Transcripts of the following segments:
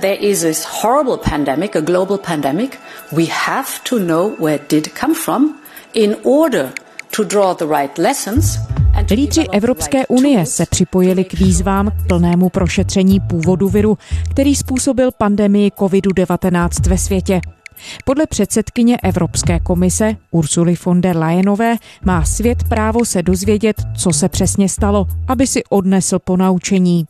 There is this horrible pandemic, a global pandemic. We have to know where it did come from in order to draw the right lessons. Lídři Evropské unie se připojili k výzvám k plnému prošetření původu viru, který způsobil pandemii COVID-19 ve světě. Podle předsedkyně Evropské komise Ursuly von der Leyenové má svět právo se dozvědět, co se přesně stalo, aby si odnesl ponaučení.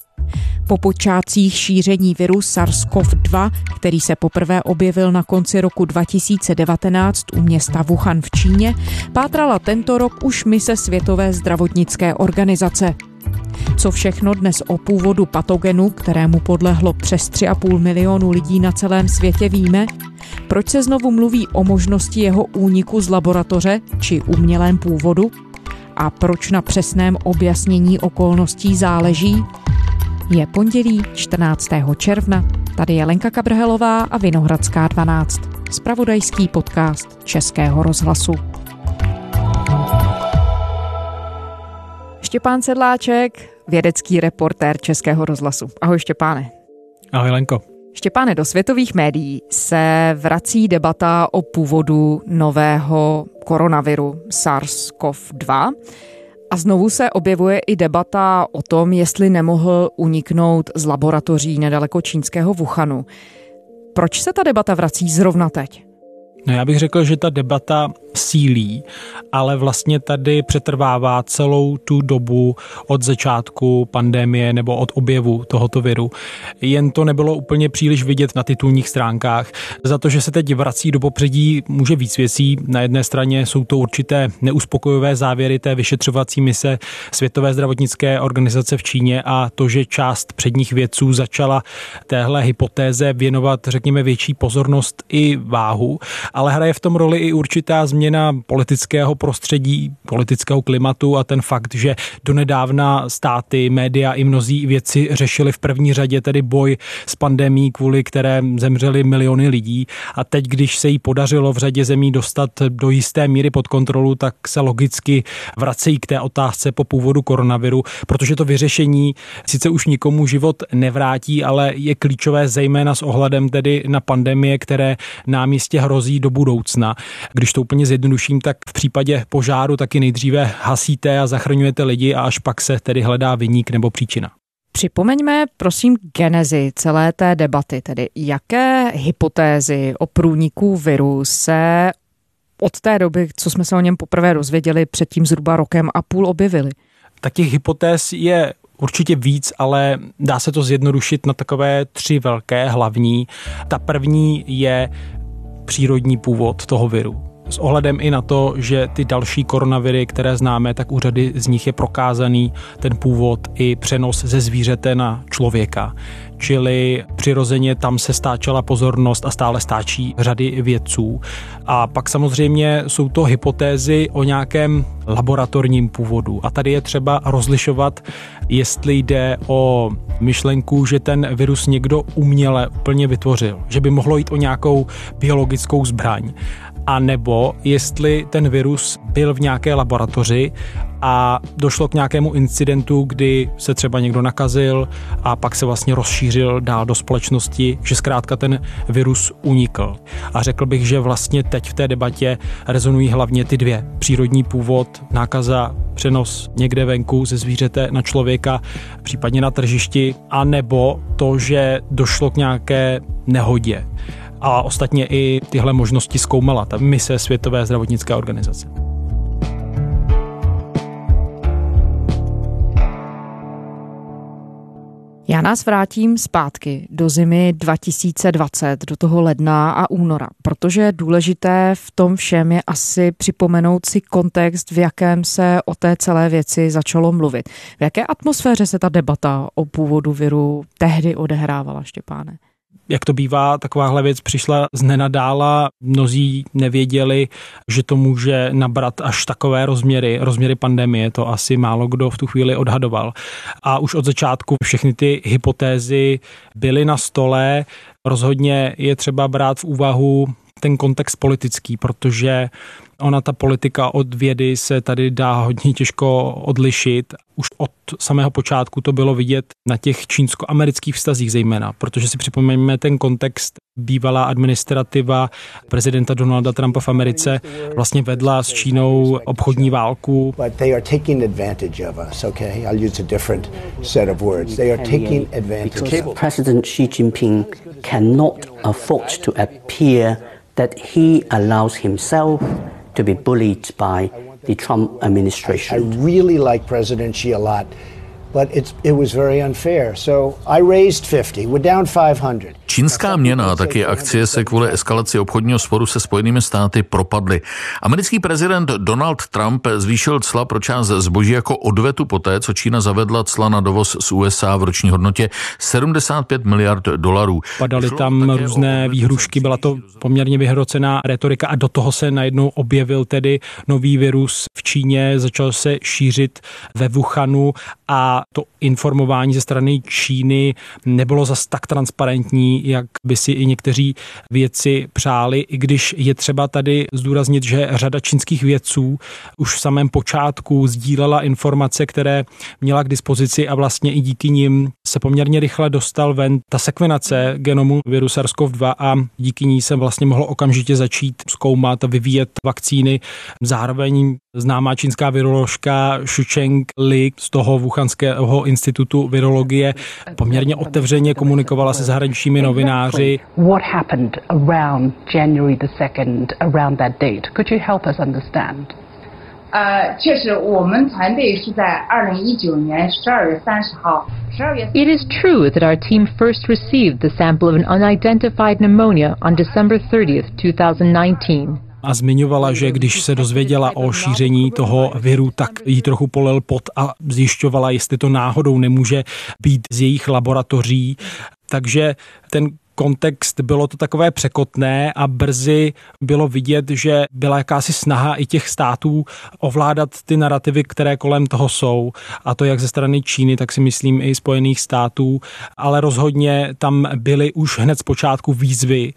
Po počátcích šíření viru SARS-CoV-2, který se poprvé objevil na konci roku 2019 u města Wuhan v Číně, pátrala tento rok už mise Světové zdravotnické organizace. Co všechno dnes o původu patogenu, kterému podlehlo přes 3,5 milionu lidí na celém světě, víme? Proč se znovu mluví o možnosti jeho úniku z laboratoře či umělém původu? A proč na přesném objasnění okolností záleží? Je pondělí 14. června. Tady je Lenka Kabrhelová a Vinohradská 12. Zpravodajský podcast Českého rozhlasu. Štěpán Sedláček, vědecký reportér Českého rozhlasu. Ahoj Štěpáne. Ahoj Lenko. Štěpáne, do světových médií se vrací debata o původu nového koronaviru SARS-CoV-2. A znovu se objevuje i debata o tom, jestli nemohl uniknout z laboratoří nedaleko čínského Wuhanu. Proč se ta debata vrací zrovna teď? No já bych řekl, že ta debata sílí, ale vlastně tady přetrvává celou tu dobu od začátku pandemie nebo od objevu tohoto viru. Jen to nebylo úplně příliš vidět na titulních stránkách. Za to, že se teď vrací do popředí, může víc věcí. Na jedné straně jsou to určité neuspokojové závěry té vyšetřovací mise Světové zdravotnické organizace v Číně a to, že část předních vědců začala téhle hypotéze věnovat, řekněme, větší pozornost i váhu. Ale hraje v tom roli i určitá změna politického prostředí, politického klimatu a ten fakt, že donedávna státy, média i mnozí vědci řešili v první řadě tedy boj s pandemií, kvůli které zemřeli miliony lidí. A teď, když se jí podařilo v řadě zemí dostat do jisté míry pod kontrolu, tak se logicky vracejí k té otázce po původu koronaviru, protože to vyřešení sice už nikomu život nevrátí, ale je klíčové zejména s ohledem tedy na pandemie, které nám jistě hrozí do budoucna. Když to úplně zjednoduším, tak v případě požáru taky nejdříve hasíte a zachraňujete lidi a až pak se tedy hledá viník nebo příčina. Připomeňme, prosím, genezi celé té debaty, tedy jaké hypotézy o průniku viru se od té doby, co jsme se o něm poprvé dozvěděli, před tím zhruba rokem a půl objevily? Tak těch hypotéz je určitě víc, ale dá se to zjednodušit na takové tři velké hlavní. Ta první je přírodní původ toho viru. S ohledem i na to, že ty další koronaviry, které známe, tak u řady z nich je prokázaný ten původ i přenos ze zvířete na člověka. Čili přirozeně tam se stáčela pozornost a stále stáčí řady vědců. A pak samozřejmě jsou to hypotézy o nějakém laboratorním původu. A tady je třeba rozlišovat, jestli jde o myšlenku, že ten virus někdo uměle úplně vytvořil, že by mohlo jít o nějakou biologickou zbraň. A nebo jestli ten virus byl v nějaké laboratoři a došlo k nějakému incidentu, kdy se třeba někdo nakazil a pak se vlastně rozšířil dál do společnosti, že zkrátka ten virus unikl. A řekl bych, že vlastně teď v té debatě rezonují hlavně ty dvě. Přírodní původ, nákaza, přenos někde venku ze zvířete na člověka, případně na tržišti, a nebo to, že došlo k nějaké nehodě. A ostatně i tyhle možnosti zkoumala ta mise Světové zdravotnické organizace. Já nás vrátím zpátky do zimy 2020, do toho ledna a února, protože důležité v tom všem je asi připomenout si kontext, v jakém se o té celé věci začalo mluvit. V jaké atmosféře se ta debata o původu viru tehdy odehrávala, Štěpáne? Jak to bývá, takováhle věc přišla znenadála, mnozí nevěděli, že to může nabrat až takové rozměry pandemie, to asi málo kdo v tu chvíli odhadoval. A už od začátku všechny ty hypotézy byly na stole, rozhodně je třeba brát v úvahu ten kontext politický, protože ona ta politika od vědy se tady dá hodně těžko odlišit. Už od samého počátku to bylo vidět na těch čínsko-amerických vztazích zejména, protože si připomeňme ten kontext, bývalá administrativa prezidenta Donalda Trumpa v Americe vlastně vedla s Čínou obchodní válku. President Xi Jinping cannot afford to appear that he allows himself to be bullied by the Trump administration. I really like President Xi a lot, but it was very unfair. So I raised 50, we're down 500. Čínská měna a taky akcie se kvůli eskalaci obchodního sporu se Spojenými státy propadly. Americký prezident Donald Trump zvýšil cla pro část zboží jako odvetu poté, co Čína zavedla cla na dovoz z USA v roční hodnotě $75 miliard. Padaly tam různé výhrušky, byla to poměrně vyhrocená retorika a do toho se najednou objevil tedy nový virus v Číně, začal se šířit ve Wuhanu a to informování ze strany Číny nebylo zas tak transparentní, jak by si i někteří vědci přáli, i když je třeba tady zdůraznit, že řada čínských vědců už v samém počátku sdílela informace, které měla k dispozici a vlastně i díky nim se poměrně rychle dostal ven ta sekvenace genomu viru SARS-CoV-2 a díky ní se vlastně mohlo okamžitě začít zkoumat a vyvíjet vakcíny. Zároveň známá čínská viroložka Shi Zhengli z toho Wuhanského institutu virologie poměrně otevřeně komunikovala se zahraničními novináři. What happened around January the 2nd, around that date? Could you help us understand? 确实我们团队是在 2019年12月30号 It is true that our team first received the sample of an unidentified pneumonia on December 30th, 2019. A zmiňovala, že když se dozvěděla o šíření toho viru, tak jí trochu polil pot a zjišťovala, jestli to náhodou nemůže být z jejich laboratoří. Takže ten kontext, bylo to takové překotné a brzy bylo vidět, že byla jakási snaha i těch států ovládat ty narrativy, které kolem toho jsou. A to jak ze strany Číny, tak si myslím i Spojených států, ale rozhodně tam byly už hned z počátku výzvy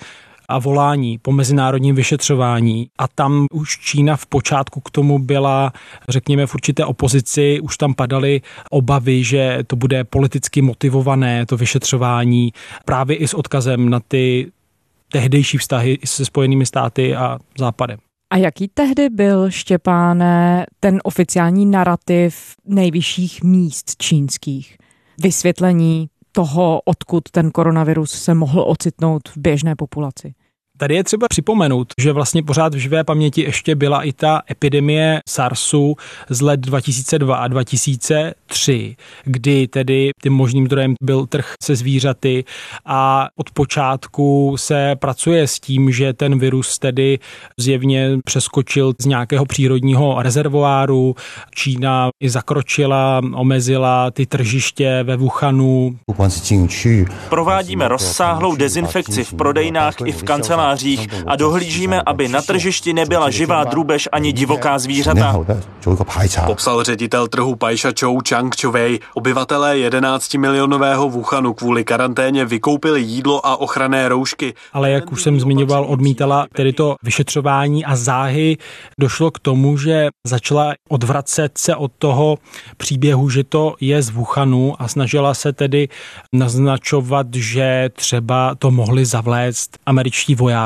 a volání po mezinárodním vyšetřování. A tam už Čína v počátku k tomu byla, řekněme, v určité opozici, už tam padaly obavy, že to bude politicky motivované, to vyšetřování, právě i s odkazem na ty tehdejší vztahy se Spojenými státy a Západem. A jaký tehdy byl, Štěpáne, ten oficiální narativ nejvyšších míst čínských? Vysvětlení toho, odkud ten koronavirus se mohl ocitnout v běžné populaci. Tady je třeba připomenout, že vlastně pořád v živé paměti ještě byla i ta epidemie SARSu z let 2002 a 2003, kdy tedy tím možným zdrojem byl trh se zvířaty a od počátku se pracuje s tím, že ten virus tedy zjevně přeskočil z nějakého přírodního rezervoáru. Čína i zakročila, omezila ty tržiště ve Wuhanu. Provádíme rozsáhlou dezinfekci v prodejnách i v kancelářích a dohlížíme, aby na tržišti nebyla živá drůbež ani divoká zvířata. Popsal ředitel trhu Pajšačou Chang Chuvej. Obyvatelé 11-milionového Wuhanu kvůli karanténě vykoupili jídlo a ochranné roušky. Ale jak už jsem zmiňoval, odmítala tedy to vyšetřování a záhy došlo k tomu, že začala odvracet se od toho příběhu, že to je z Wuhanu a snažila se tedy naznačovat, že třeba to mohli zavléct američtí vojáci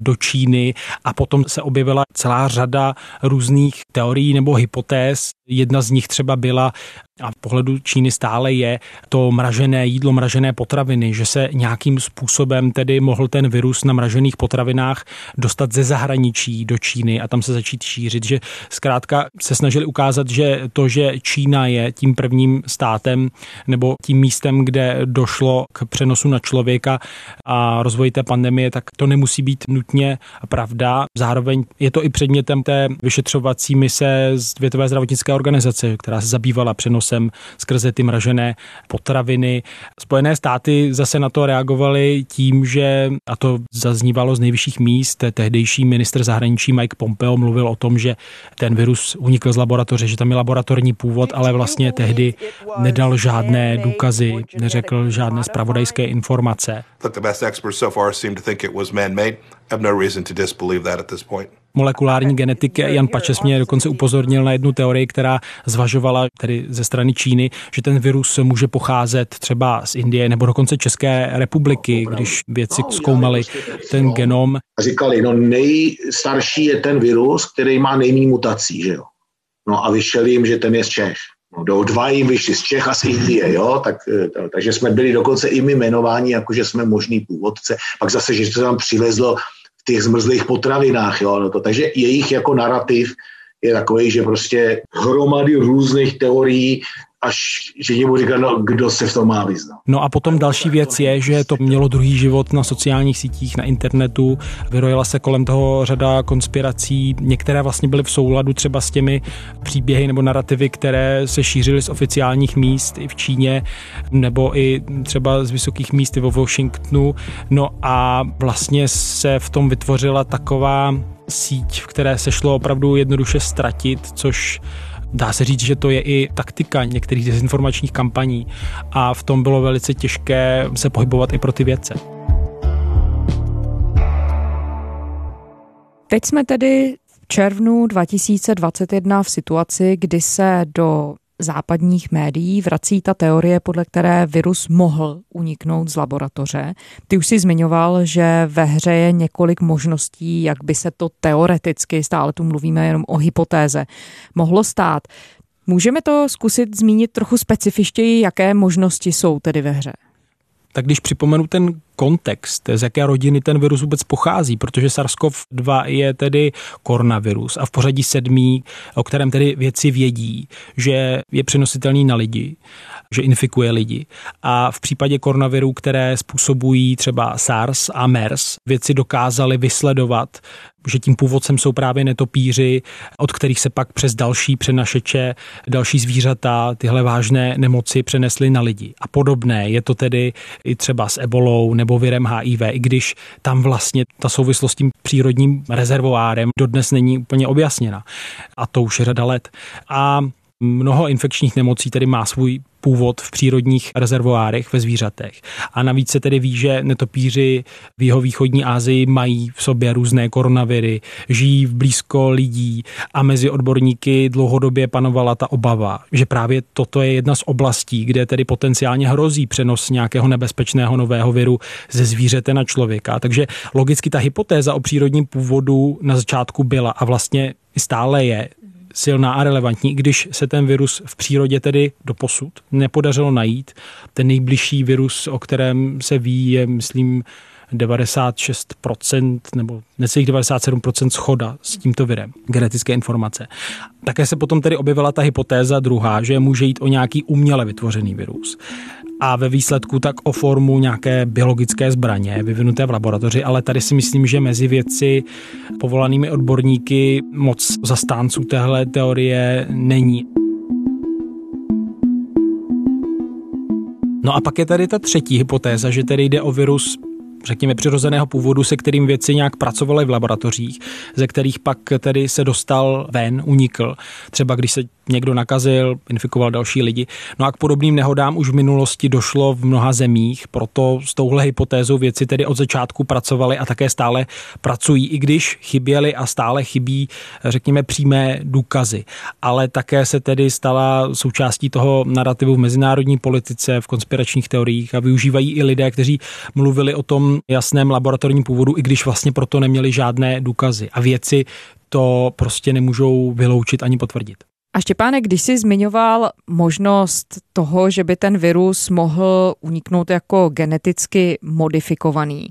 do Číny a potom se objevila celá řada různých teorií nebo hypotéz. Jedna z nich třeba byla, a v pohledu Číny stále je, to mražené jídlo, mražené potraviny, že se nějakým způsobem tedy mohl ten virus na mražených potravinách dostat ze zahraničí do Číny a tam se začít šířit, že zkrátka se snažili ukázat, že to, že Čína je tím prvním státem nebo tím místem, kde došlo k přenosu na člověka a rozvoji té pandemie, tak to nemusí být nutně pravda. Zároveň je to i předmětem té vyšetřovací mise z Světové zdravotnické organizace, která se zabývala přenosem skrze ty mražené potraviny. Spojené státy zase na to reagovaly tím, že, a to zaznívalo z nejvyšších míst, tehdejší ministr zahraničí Mike Pompeo mluvil o tom, že ten virus unikl z laboratoře, že tam je laboratorní původ, ale vlastně tehdy nedal žádné důkazy, neřekl žádné zpravodajské informace. Molekulární genetik Jan Paches mě dokonce upozornil na jednu teorii, která zvažovala tedy ze strany Číny, že ten virus může pocházet třeba z Indie nebo dokonce České republiky, když vědci zkoumali ten genom. A říkali, no nejstarší je ten virus, který má nejméně mutací, že jo. No a vyšel jim, že ten je z Čech. No, dva jim vyšli z Čech a z Indie, jo, takže jsme byli dokonce i my jmenováni, jakože jsme možný původce. Pak zase, že se nám přivezlo v těch zmrzlých potravinách, jo, no to, takže jejich jako narrativ je takový, že prostě hromady různých teorií, až všichni mu říkají, no, kdo se v tom má vyznat. No a potom další věc je, že to mělo druhý život na sociálních sítích, na internetu. Vyrojila se kolem toho řada konspirací. Některé vlastně byly v souladu třeba s těmi příběhy nebo narrativy, které se šířily z oficiálních míst i v Číně, nebo i třeba z vysokých míst i vo Washingtonu. No a vlastně se v tom vytvořila taková síť, v které se šlo opravdu jednoduše ztratit, což dá se říct, že to je i taktika některých dezinformačních kampaní a v tom bylo velice těžké se pohybovat i pro ty vědce. Teď jsme tedy v červnu 2021 v situaci, kdy se do západních médií vrací ta teorie, podle které virus mohl uniknout z laboratoře. Ty už si zmiňoval, že ve hře je několik možností, jak by se to teoreticky, stále tu mluvíme jenom o hypotéze, mohlo stát. Můžeme to zkusit zmínit trochu specifičtěji, jaké možnosti jsou tedy ve hře? Tak když připomenu ten kontext, z jaké rodiny ten virus vůbec pochází, protože SARS-CoV-2 je tedy koronavirus a v pořadí 7, o kterém tedy vědci vědí, že je přenositelný na lidi, že infikuje lidi. A v případě koronavirů, které způsobují třeba SARS a MERS, vědci dokázali vysledovat, že tím původcem jsou právě netopíři, od kterých se pak přes další přenašeče, další zvířata tyhle vážné nemoci přenesly na lidi. A podobné je to tedy i třeba s ebolou nebo virem HIV, i když tam vlastně ta souvislost s tím přírodním rezervoárem dodnes není úplně objasněna. A to už je řada let. A mnoho infekčních nemocí tedy má svůj původ v přírodních rezervoárech ve zvířatech. A navíc se tedy ví, že netopíři v jihovýchodní Asii mají v sobě různé koronaviry, žijí blízko lidí a mezi odborníky dlouhodobě panovala ta obava, že právě toto je jedna z oblastí, kde tedy potenciálně hrozí přenos nějakého nebezpečného nového viru ze zvířete na člověka. Takže logicky ta hypotéza o přírodním původu na začátku byla a vlastně stále je silná a relevantní, když se ten virus v přírodě tedy doposud nepodařilo najít. Ten nejbližší virus, o kterém se ví, je, myslím, 96% nebo necelých 97% shoda s tímto virem, genetické informace. Také se potom tedy objevila ta hypotéza druhá, že může jít o nějaký uměle vytvořený virus. A ve výsledku tak o formu nějaké biologické zbraně vyvinuté v laboratoři, ale tady si myslím, že mezi vědci povolanými odborníky moc zastánců téhle teorie není. No a pak je tady ta třetí hypotéza, že tedy jde o virus, řekněme, přirozeného původu, se kterým vědci nějak pracovali v laboratořích, ze kterých pak tedy se dostal ven, unikl. Třeba když se někdo nakazil, infikoval další lidi. No a k podobným nehodám už v minulosti došlo v mnoha zemích, proto s touhle hypotézou vědci tedy od začátku pracovali a také stále pracují, i když chyběly a stále chybí, řekněme, přímé důkazy. Ale také se tedy stala součástí toho narrativu v mezinárodní politice, v konspiračních teoriích a využívají i lidé, kteří mluvili o tom jasném laboratorním původu, i když vlastně proto neměli žádné důkazy. A vědci to prostě nemůžou vyloučit ani potvrdit. A Štěpáne, když jsi zmiňoval možnost toho, že by ten virus mohl uniknout jako geneticky modifikovaný,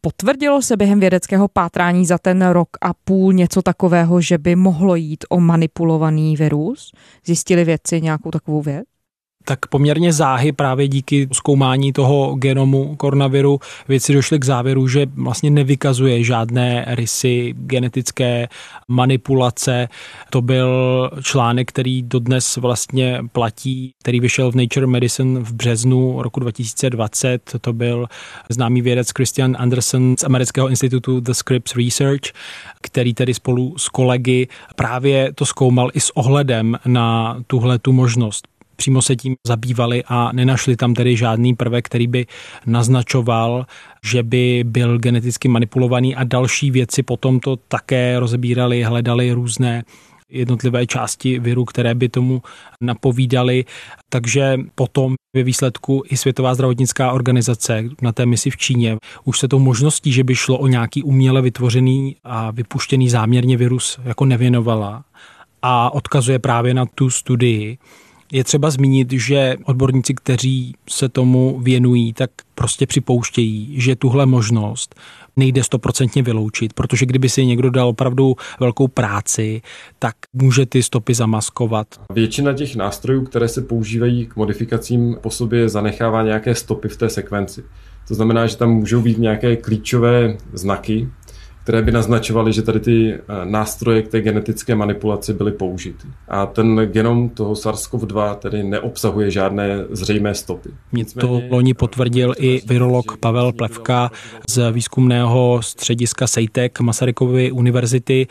potvrdilo se během vědeckého pátrání za ten rok a půl něco takového, že by mohlo jít o manipulovaný virus? Zjistili vědci nějakou takovou věc? tak poměrně záhy právě díky zkoumání toho genomu koronaviru vědci došli k závěru, že vlastně nevykazuje žádné rysy genetické manipulace. To byl článek, který dodnes vlastně platí, který vyšel v Nature Medicine v březnu roku 2020. To byl známý vědec Christian Andersen z amerického institutu The Scripps Research, který tedy spolu s kolegy právě to zkoumal i s ohledem na tuhletu možnost. Přímo se tím zabývali a nenašli tam tedy žádný prvek, který by naznačoval, že by byl geneticky manipulovaný, a další vědci potom to také rozebírali, hledali různé jednotlivé části viru, které by tomu napovídaly. Takže potom ve výsledku i Světová zdravotnická organizace na té misi v Číně už se tou možností, že by šlo o nějaký uměle vytvořený a vypuštěný záměrně virus, jako nevěnovala a odkazuje právě na tu studii. Je třeba zmínit, že odborníci, kteří se tomu věnují, tak prostě připouštějí, že tuhle možnost nejde 100% vyloučit, protože kdyby si někdo dal opravdu velkou práci, tak může ty stopy zamaskovat. Většina těch nástrojů, které se používají k modifikacím, po sobě zanechává nějaké stopy v té sekvenci. To znamená, že tam můžou být nějaké klíčové znaky, které by naznačovaly, že tady ty nástroje k té genetické manipulaci byly použity. A ten genom toho SARS-CoV-2 tedy neobsahuje žádné zřejmé stopy. Mě to loni potvrdil i virolog Pavel Plevka z výzkumného střediska Sejtek Masarykovy univerzity,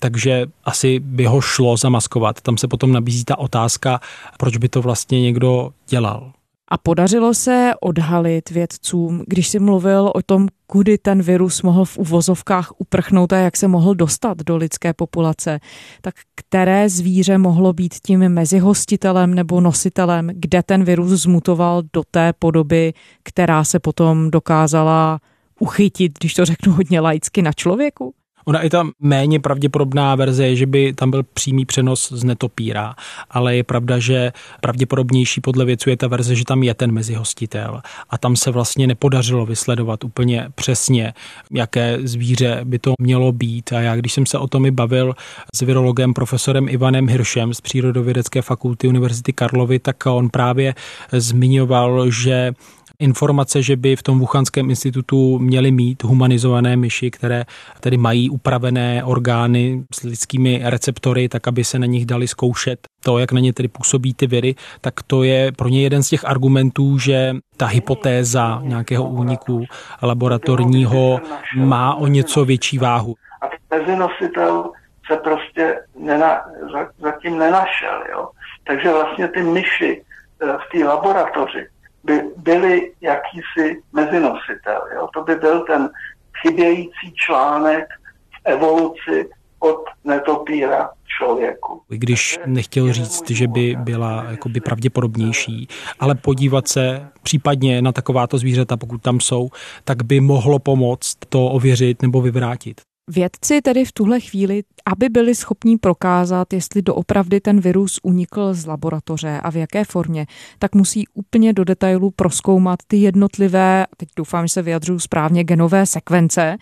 takže asi by ho šlo zamaskovat. Tam se potom nabízí ta otázka, proč by to vlastně někdo dělal. A podařilo se odhalit vědcům, když si mluvil o tom, kudy ten virus mohl v uvozovkách uprchnout a jak se mohl dostat do lidské populace, tak které zvíře mohlo být tím mezihostitelem nebo nositelem, kde ten virus zmutoval do té podoby, která se potom dokázala uchytit, když to řeknu hodně laicky, na člověku? Ona i ta méně pravděpodobná verze je, že by tam byl přímý přenos z netopíra, ale je pravda, že pravděpodobnější podle vědců je ta verze, že tam je ten mezihostitel a tam se vlastně nepodařilo vysledovat úplně přesně, jaké zvíře by to mělo být. A já, když jsem se o tom i bavil s virologem profesorem Ivanem Hiršem z Přírodovědecké fakulty Univerzity Karlovy, tak on právě zmiňoval, že informace, že by v tom Wuhanském institutu měli mít humanizované myši, které tedy mají upravené orgány s lidskými receptory, tak aby se na nich dali zkoušet to, jak na ně tedy působí ty viry, tak to je pro ně jeden z těch argumentů, že ta hypotéza nějakého úniku laboratorního má o něco větší váhu. A mezinositel se prostě zatím nenašel, jo? Takže vlastně ty myši v té laboratoři by byli jakýsi mezinositel. Jo? To by byl ten chybějící článek v evoluci od netopíra člověku. I když nechtěl říct, že by byla jakoby pravděpodobnější, ale podívat se případně na takováto zvířata, pokud tam jsou, tak by mohlo pomoct to ověřit nebo vyvrátit. Vědci tedy v tuhle chvíli, aby byli schopní prokázat, jestli doopravdy ten virus unikl z laboratoře a v jaké formě, tak musí úplně do detailu prozkoumat ty jednotlivé, teď doufám, že se vyjadřuju správně, genové sekvence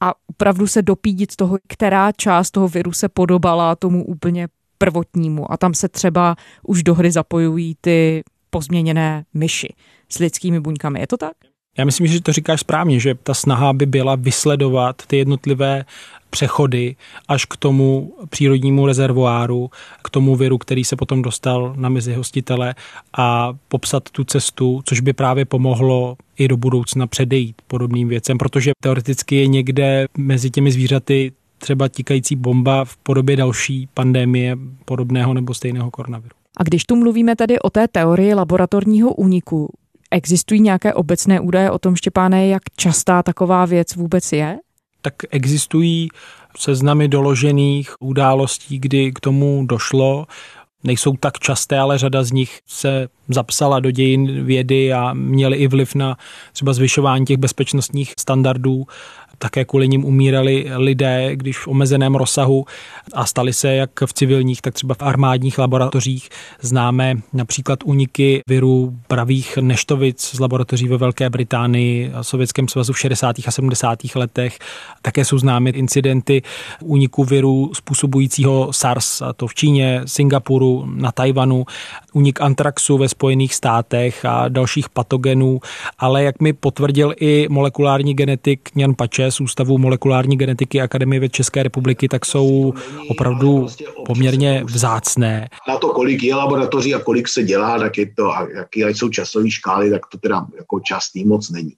a opravdu se dopídit toho, která část toho viru se podobala tomu úplně prvotnímu. A tam se třeba už do hry zapojují ty pozměněné myši s lidskými buňkami. Je to tak? Já myslím, že to říkáš správně, že ta snaha by byla vysledovat ty jednotlivé přechody až k tomu přírodnímu rezervoáru, k tomu viru, který se potom dostal na mezihostitele, a popsat tu cestu, což by právě pomohlo i do budoucna předejít podobným věcem, protože teoreticky je někde mezi těmi zvířaty třeba tikající bomba v podobě další pandemie podobného nebo stejného koronaviru. A když tu mluvíme tady o té teorii laboratorního úniku, existují nějaké obecné údaje o tom, Štěpáne, jak častá taková věc vůbec je? Tak existují seznamy doložených událostí, kdy k tomu došlo. Nejsou tak časté, ale řada z nich se zapsala do dějin vědy a měly i vliv na třeba zvyšování těch bezpečnostních standardů. Také kvůli nim umírali lidé, když v omezeném rozsahu, a staly se jak v civilních, tak třeba v armádních laboratořích. Známe například úniky virů pravých neštovic z laboratoří ve Velké Británii a Sovětském svazu v 60. a 70. letech. Také jsou známy incidenty úniku virů způsobujícího SARS, a to v Číně, Singapuru, covidu na Tajvanu, únik antraxu ve Spojených státech a dalších patogenů, ale jak mi potvrdil i molekulární genetik Jan Paches z Ústavu molekulární genetiky Akademie věd České republiky, tak jsou opravdu poměrně vzácné. Na to, kolik je laboratoří a kolik se dělá, tak je to, jaké jsou časové škály, tak to teda jako častý moc není.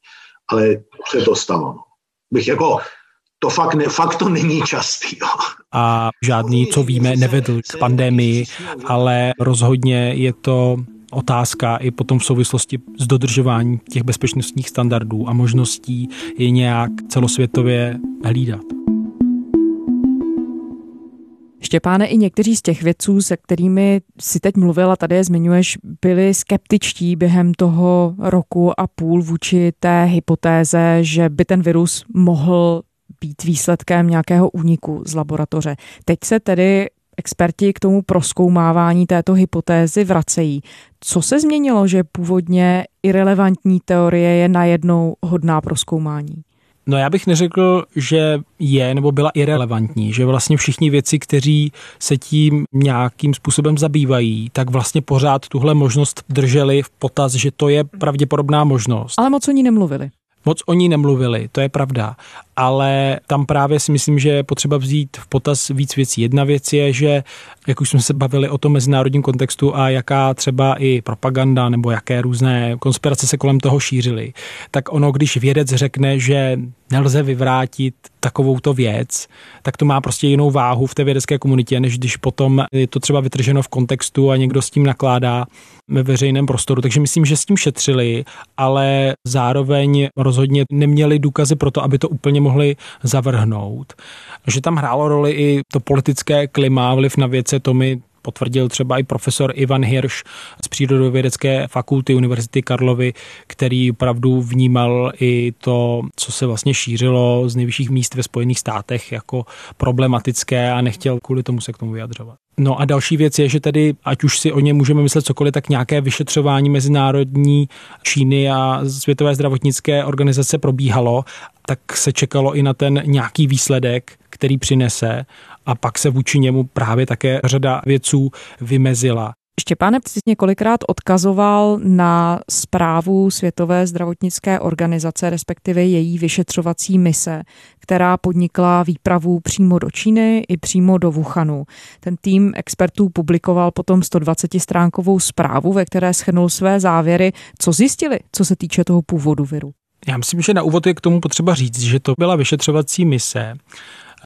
Ale se to stalo. Fakt to není častý. Jo. A žádný, co víme, nevedl k pandemii, ale rozhodně je to otázka i potom v souvislosti s dodržováním těch bezpečnostních standardů a možností je nějak celosvětově hlídat. Štěpáne, i někteří z těch vědců, se kterými si teď mluvila, tady je zmiňuješ, byli skeptičtí během toho roku a půl vůči té hypotéze, že by ten virus mohl být výsledkem nějakého úniku z laboratoře. Teď se tedy experti k tomu prozkoumávání této hypotézy vracejí. Co se změnilo, že původně irelevantní teorie je najednou hodná prozkoumání? No já bych neřekl, že je nebo byla irelevantní, že vlastně všichni vědci, kteří se tím nějakým způsobem zabývají, tak vlastně pořád tuhle možnost drželi v potaz, že to je pravděpodobná možnost. Ale moc o ní nemluvili. To je pravda, ale tam právě si myslím, že je potřeba vzít v potaz víc věcí. Jedna věc je, že jak už jsme se bavili o tom mezinárodním kontextu a jaká třeba i propaganda nebo jaké různé konspirace se kolem toho šířily, tak ono, když vědec řekne, že nelze vyvrátit takovouto věc, tak to má prostě jinou váhu v té vědecké komunitě, než když potom je to třeba vytrženo v kontextu a někdo s tím nakládá ve veřejném prostoru. Takže myslím, že s tím šetřili, ale zároveň rozhodně neměli důkazy pro to, aby to úplně mohli zavrhnout. Že tam hrálo roli i to politické klima, vliv na vědce, to mi potvrdil třeba i profesor Ivan Hirš z Přírodovědecké fakulty Univerzity Karlovy, který opravdu vnímal i to, co se vlastně šířilo z nejvyšších míst ve Spojených státech jako problematické a nechtěl kvůli tomu se k tomu vyjadřovat. No a další věc je, že tedy, ať už si o ně můžeme myslet cokoliv, tak nějaké vyšetřování mezinárodní Číny a Světové zdravotnické organizace probíhalo, tak se čekalo i na ten nějaký výsledek, který přinese a pak se vůči němu právě také řada vědců vymezila. Štěpáne, jsi několikrát odkazoval na zprávu Světové zdravotnické organizace, respektive její vyšetřovací mise, která podnikla výpravu přímo do Číny i přímo do Wuhanu. Ten tým expertů publikoval potom 120-stránkovou zprávu, ve které shrnul své závěry. Co zjistili, co se týče toho původu viru? Já myslím, že na úvod je k tomu potřeba říct, že to byla vyšetřovací mise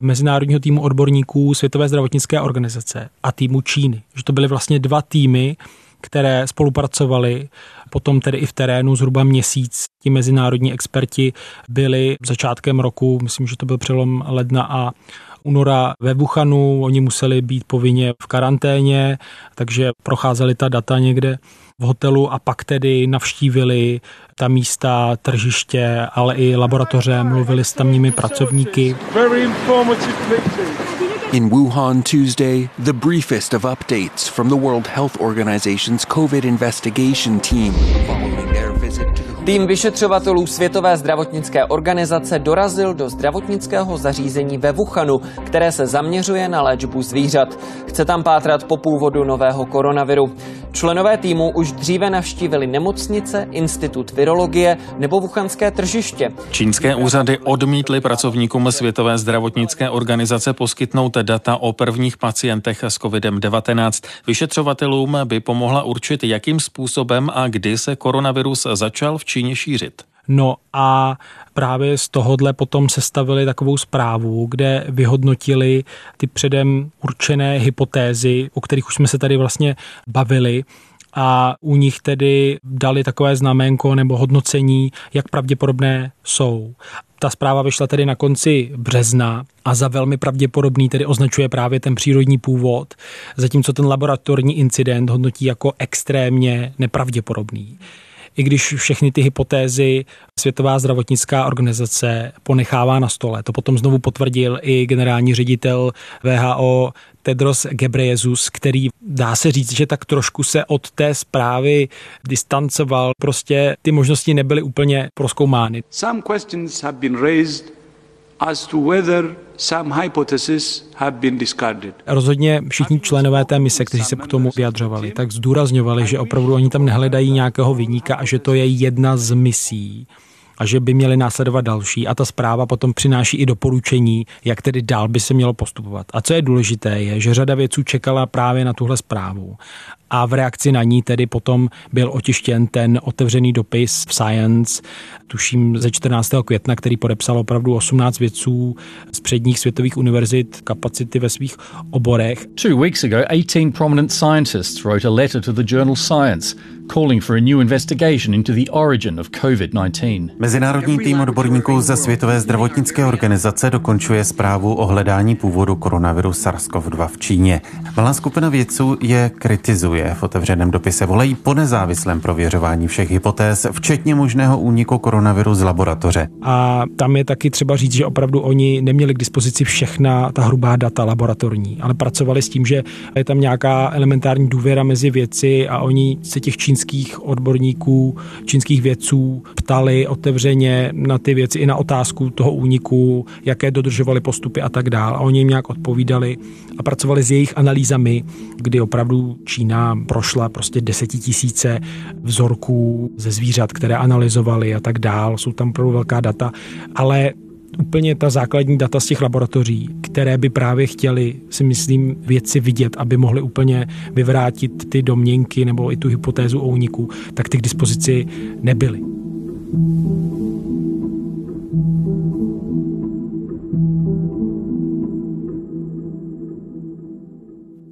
mezinárodního týmu odborníků Světové zdravotnické organizace a týmu Číny. Že to byly vlastně dva týmy, které spolupracovaly, potom tedy i v terénu zhruba měsíc. Ti mezinárodní experti byli začátkem roku, myslím, že to byl přelom ledna a února ve Wuhanu, oni museli být povinně v karanténě, takže procházeli ta data někde v hotelu a pak tedy navštívili ta místa, tržiště, ale i laboratoře, mluvili s tamními pracovníky. In Wuhan Tuesday, the briefest of updates from the World Health Organization's COVID investigation team. Tým vyšetřovatelů Světové zdravotnické organizace dorazil do zdravotnického zařízení ve Wuhanu, které se zaměřuje na léčbu zvířat. Chce tam pátrat po původu nového koronaviru. Členové týmu už dříve navštívili nemocnice, institut virologie nebo wuhanské tržiště. Čínské úřady odmítly pracovníkům Světové zdravotnické organizace poskytnout data o prvních pacientech s COVID-19. Vyšetřovatelům by pomohla určit, jakým způsobem a kdy se koronavirus začal v Číně šířit. No a právě z tohohle potom sestavili takovou zprávu, kde vyhodnotili ty předem určené hypotézy, o kterých už jsme se tady vlastně bavili a u nich tedy dali takové znaménko nebo hodnocení, jak pravděpodobné jsou. Ta zpráva vyšla tedy na konci března a za velmi pravděpodobný tedy označuje právě ten přírodní původ, zatímco ten laboratorní incident hodnotí jako extrémně nepravděpodobný. I když všechny ty hypotézy Světová zdravotnická organizace ponechává na stole. To potom znovu potvrdil i generální ředitel WHO Tedros Ghebreyesus, který dá se říct, že tak trošku se od té zprávy distancoval. Prostě ty možnosti nebyly úplně prozkoumány. Some questions have been raised as to whether Rozhodně všichni členové té mise, kteří se k tomu vyjadřovali, tak zdůrazňovali, že opravdu oni tam nehledají nějakého viníka a že to je jedna z misí a že by měly následovat další. A ta zpráva potom přináší i doporučení, jak tedy dál by se mělo postupovat. A co je důležité, je, že řada vědců čekala právě na tuhle zprávu. A v reakci na ní tedy potom byl otištěn ten otevřený dopis v Science, tuším ze 14. května, který podepsalo opravdu 18 vědců z předních světových univerzit, kapacity ve svých oborech. 2 weeks ago, 18 prominent scientists wrote a letter to the journal Science, calling for a new investigation into the origin of COVID-19. Mezinárodní tým odborníků ze Světové zdravotnické organizace dokončuje zprávu o hledání původu koronaviru SARS-CoV-2 v Číně. Malá skupina vědců je kritizuje. V otevřeném dopise volají po nezávislém prověřování všech hypotéz, včetně možného úniku koronaviru z laboratoře. A tam je taky třeba říct, že opravdu oni neměli k dispozici všechna ta hrubá data laboratorní, ale pracovali s tím, že je tam nějaká elementární důvěra mezi vědci a oni se těch čínských odborníků, čínských vědců ptali otevřeně na ty věci i na otázku toho úniku, jaké dodržovali postupy a tak dál. A oni jim nějak odpovídali a pracovali s jejich analýzami, kdy opravdu Čína prošla prostě 10 000 vzorků ze zvířat, které analyzovali a tak dál. Jsou tam opravdu velká data, ale úplně ta základní data z těch laboratoří, které by právě chtěli, si myslím, vědci vidět, aby mohli úplně vyvrátit ty domněnky nebo i tu hypotézu o úniku, tak ty k dispozici nebyly.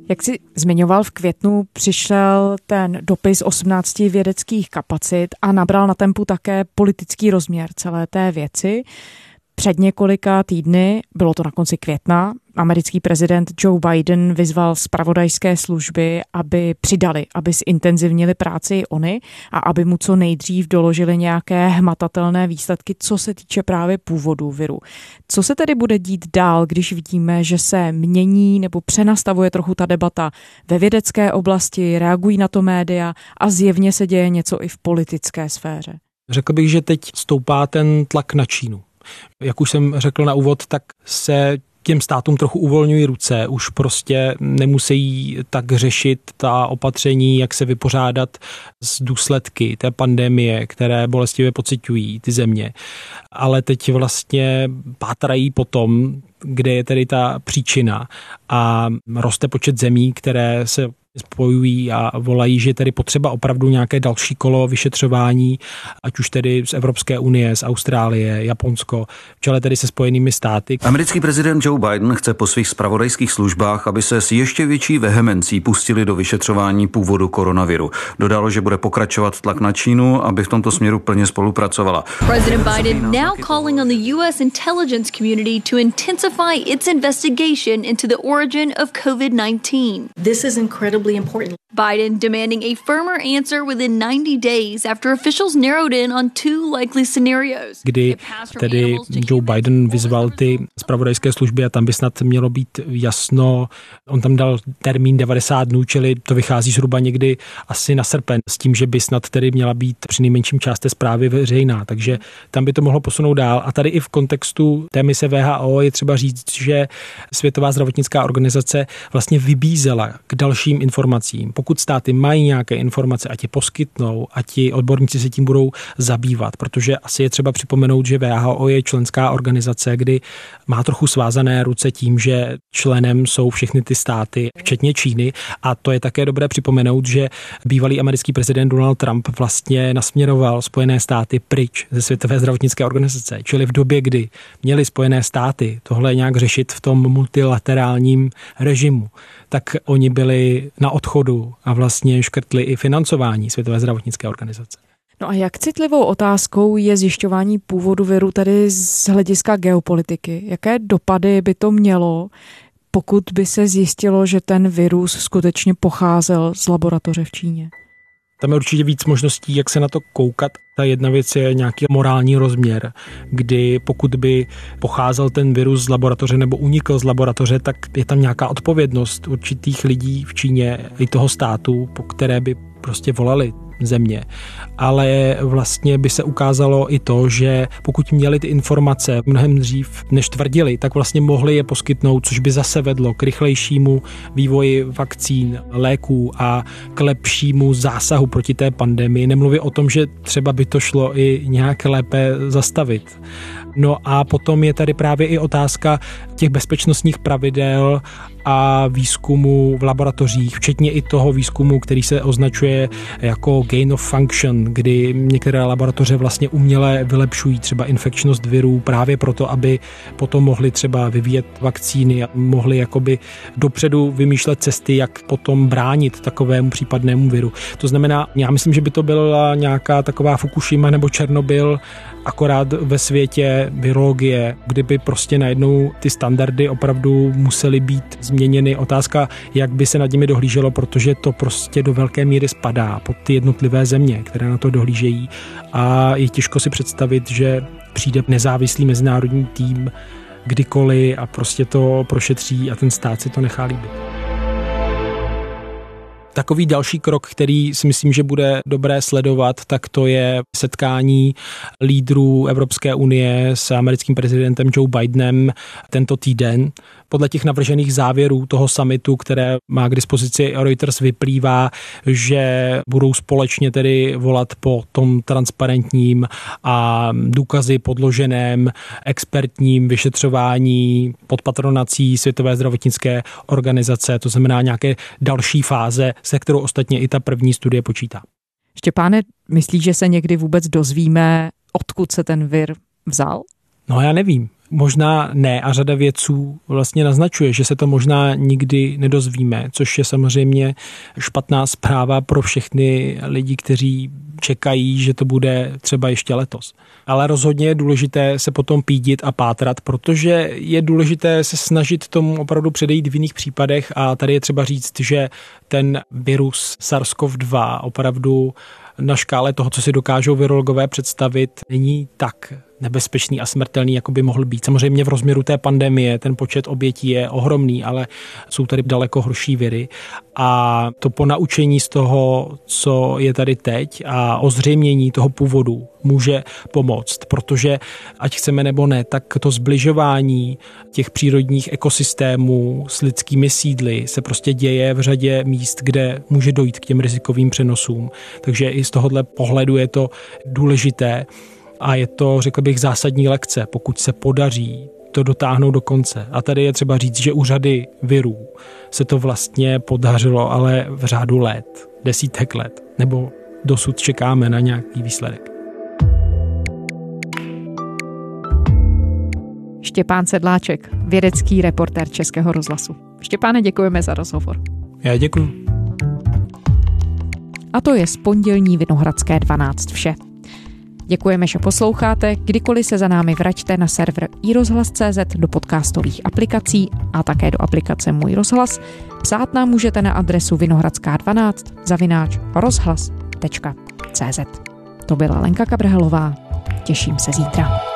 Jak jsi zmiňoval, v květnu přišel ten dopis 18 vědeckých kapacit a nabral na tempu také politický rozměr celé té věci. Před několika týdny, bylo to na konci května, americký prezident Joe Biden vyzval zpravodajské služby, aby přidali, aby zintenzivnili práci oni a aby mu co nejdřív doložili nějaké hmatatelné výsledky, co se týče právě původu viru. Co se tedy bude dít dál, když vidíme, že se mění nebo přenastavuje trochu ta debata ve vědecké oblasti, reagují na to média a zjevně se děje něco i v politické sféře? Řekl bych, že teď stoupá ten tlak na Čínu. Jak už jsem řekl na úvod, tak se těm státům trochu uvolňují ruce, už prostě nemusí tak řešit ta opatření, jak se vypořádat s důsledky té pandemie, které bolestivě pociťují ty země. Ale teď vlastně pátrají po tom, kde je tedy ta příčina a roste počet zemí, které se spojují a volají, že je tedy potřeba opravdu nějaké další kolo vyšetřování, ať už tedy z Evropské unie, z Austrálie, Japonsko, v čele tedy se Spojenými státy. Americký prezident Joe Biden chce po svých zpravodajských službách, aby se s ještě větší vehemencí pustili do vyšetřování původu koronaviru. Dodalo, že bude pokračovat tlak na Čínu, aby v tomto směru plně spolupracovala. President Biden now calling on the US intelligence community to intensify its investigation into the origin of COVID-19. This is incredible. Biden demanding a firmer answer within 90 days after officials narrowed in on 2 likely scenarios. Kdy tedy Joe Biden vyzval ty zpravodajské služby a tam by snad mělo být jasno, on tam dal termín 90 dnů, čili to vychází zhruba někdy asi na srpen, s tím, že by snad tedy měla být přinejmenším část té zprávy veřejná, takže tam by to mohlo posunout dál. A tady i v kontextu té mise WHO je třeba říct, že Světová zdravotnická organizace vlastně vybízela k dalším informacím. Pokud státy mají nějaké informace, ať je poskytnou, ať ti odborníci se tím budou zabývat, protože asi je třeba připomenout, že WHO je členská organizace, kdy má trochu svázané ruce tím, že členem jsou všechny ty státy, včetně Číny, a to je také dobré připomenout, že bývalý americký prezident Donald Trump vlastně nasměroval Spojené státy pryč ze Světové zdravotnické organizace, čili v době, kdy měly Spojené státy tohle nějak řešit v tom multilaterálním režimu, tak oni byli na odchodu a vlastně škrtli i financování Světové zdravotnické organizace. No a jak citlivou otázkou je zjišťování původu viru tady z hlediska geopolitiky? Jaké dopady by to mělo, pokud by se zjistilo, že ten virus skutečně pocházel z laboratoře v Číně? Tam je určitě víc možností, jak se na to koukat. Ta jedna věc je nějaký morální rozměr, kdy pokud by pocházel ten virus z laboratoře nebo unikl z laboratoře, tak je tam nějaká odpovědnost určitých lidí v Číně i toho státu, po které by prostě volali země. Ale vlastně by se ukázalo i to, že pokud měli ty informace mnohem dřív, než tvrdili, tak vlastně mohli je poskytnout, což by zase vedlo k rychlejšímu vývoji vakcín, léků a k lepšímu zásahu proti té pandemii. Nemluvě o tom, že třeba by to šlo i nějak lépe zastavit. No a potom je tady právě i otázka těch bezpečnostních pravidel a výzkumu v laboratořích, včetně i toho výzkumu, který se označuje jako gain of function, kdy některé laboratoře vlastně uměle vylepšují třeba infekčnost virů právě proto, aby potom mohli třeba vyvíjet vakcíny a mohli jakoby dopředu vymýšlet cesty, jak potom bránit takovému případnému viru. To znamená, já myslím, že by to byla nějaká taková Fukushima nebo Černobyl, akorát ve světě virologie, kdyby prostě najednou ty standardy opravdu musely být změněny. Otázka, jak by se nad nimi dohlíželo, protože to prostě do velké míry spadá pod ty jednotlivé země, které na to dohlížejí, a je těžko si představit, že přijde nezávislý mezinárodní tým kdykoliv a prostě to prošetří a ten stát si to nechá líbit. Takový další krok, který si myslím, že bude dobré sledovat, tak to je setkání lídrů Evropské unie s americkým prezidentem Joe Bidenem tento týden. Podle těch navržených závěrů toho summitu, které má k dispozici Reuters, vyplývá, že budou společně tedy volat po tom transparentním a důkazy podloženém expertním vyšetřování pod patronací Světové zdravotnické organizace, to znamená nějaké další fáze, se kterou ostatně i ta první studie počítá. Štěpáne, myslíš, že se někdy vůbec dozvíme, odkud se ten vir vzal? No já nevím. Možná ne a řada vědců vlastně naznačuje, že se to možná nikdy nedozvíme, což je samozřejmě špatná zpráva pro všechny lidi, kteří čekají, že to bude třeba ještě letos. Ale rozhodně je důležité se potom pídit a pátrat, protože je důležité se snažit tomu opravdu předejít v jiných případech a tady je třeba říct, že ten virus SARS-CoV-2 opravdu na škále toho, co si dokážou virologové představit, není tak nebezpečný a smrtelný, jako by mohl být. Samozřejmě v rozměru té pandemie ten počet obětí je ohromný, ale jsou tady daleko horší viry. A to ponaučení z toho, co je tady teď a ozřejmění toho původu může pomoct, protože ať chceme nebo ne, tak to zbližování těch přírodních ekosystémů s lidskými sídly se prostě děje v řadě míst, kde může dojít k těm rizikovým přenosům. Takže i z tohohle pohledu je to důležité. A je to, řekl bych, zásadní lekce, pokud se podaří to dotáhnout do konce. A tady je třeba říct, že u řady virů se to vlastně podařilo, ale v řádu let, desítek let, nebo dosud čekáme na nějaký výsledek. Štěpán Sedláček, vědecký reportér Českého rozhlasu. Štěpáne, děkujeme za rozhovor. Já děkuju. A to je z pondělní Vinohradské 12 vše. Děkujeme, že posloucháte, kdykoliv se za námi vraťte na server iRozhlas.cz do podcastových aplikací a také do aplikace Můj rozhlas. Psát nám můžete na adresu vinohradská12@rozhlas.cz. To byla Lenka Kabrhelová. Těším se zítra.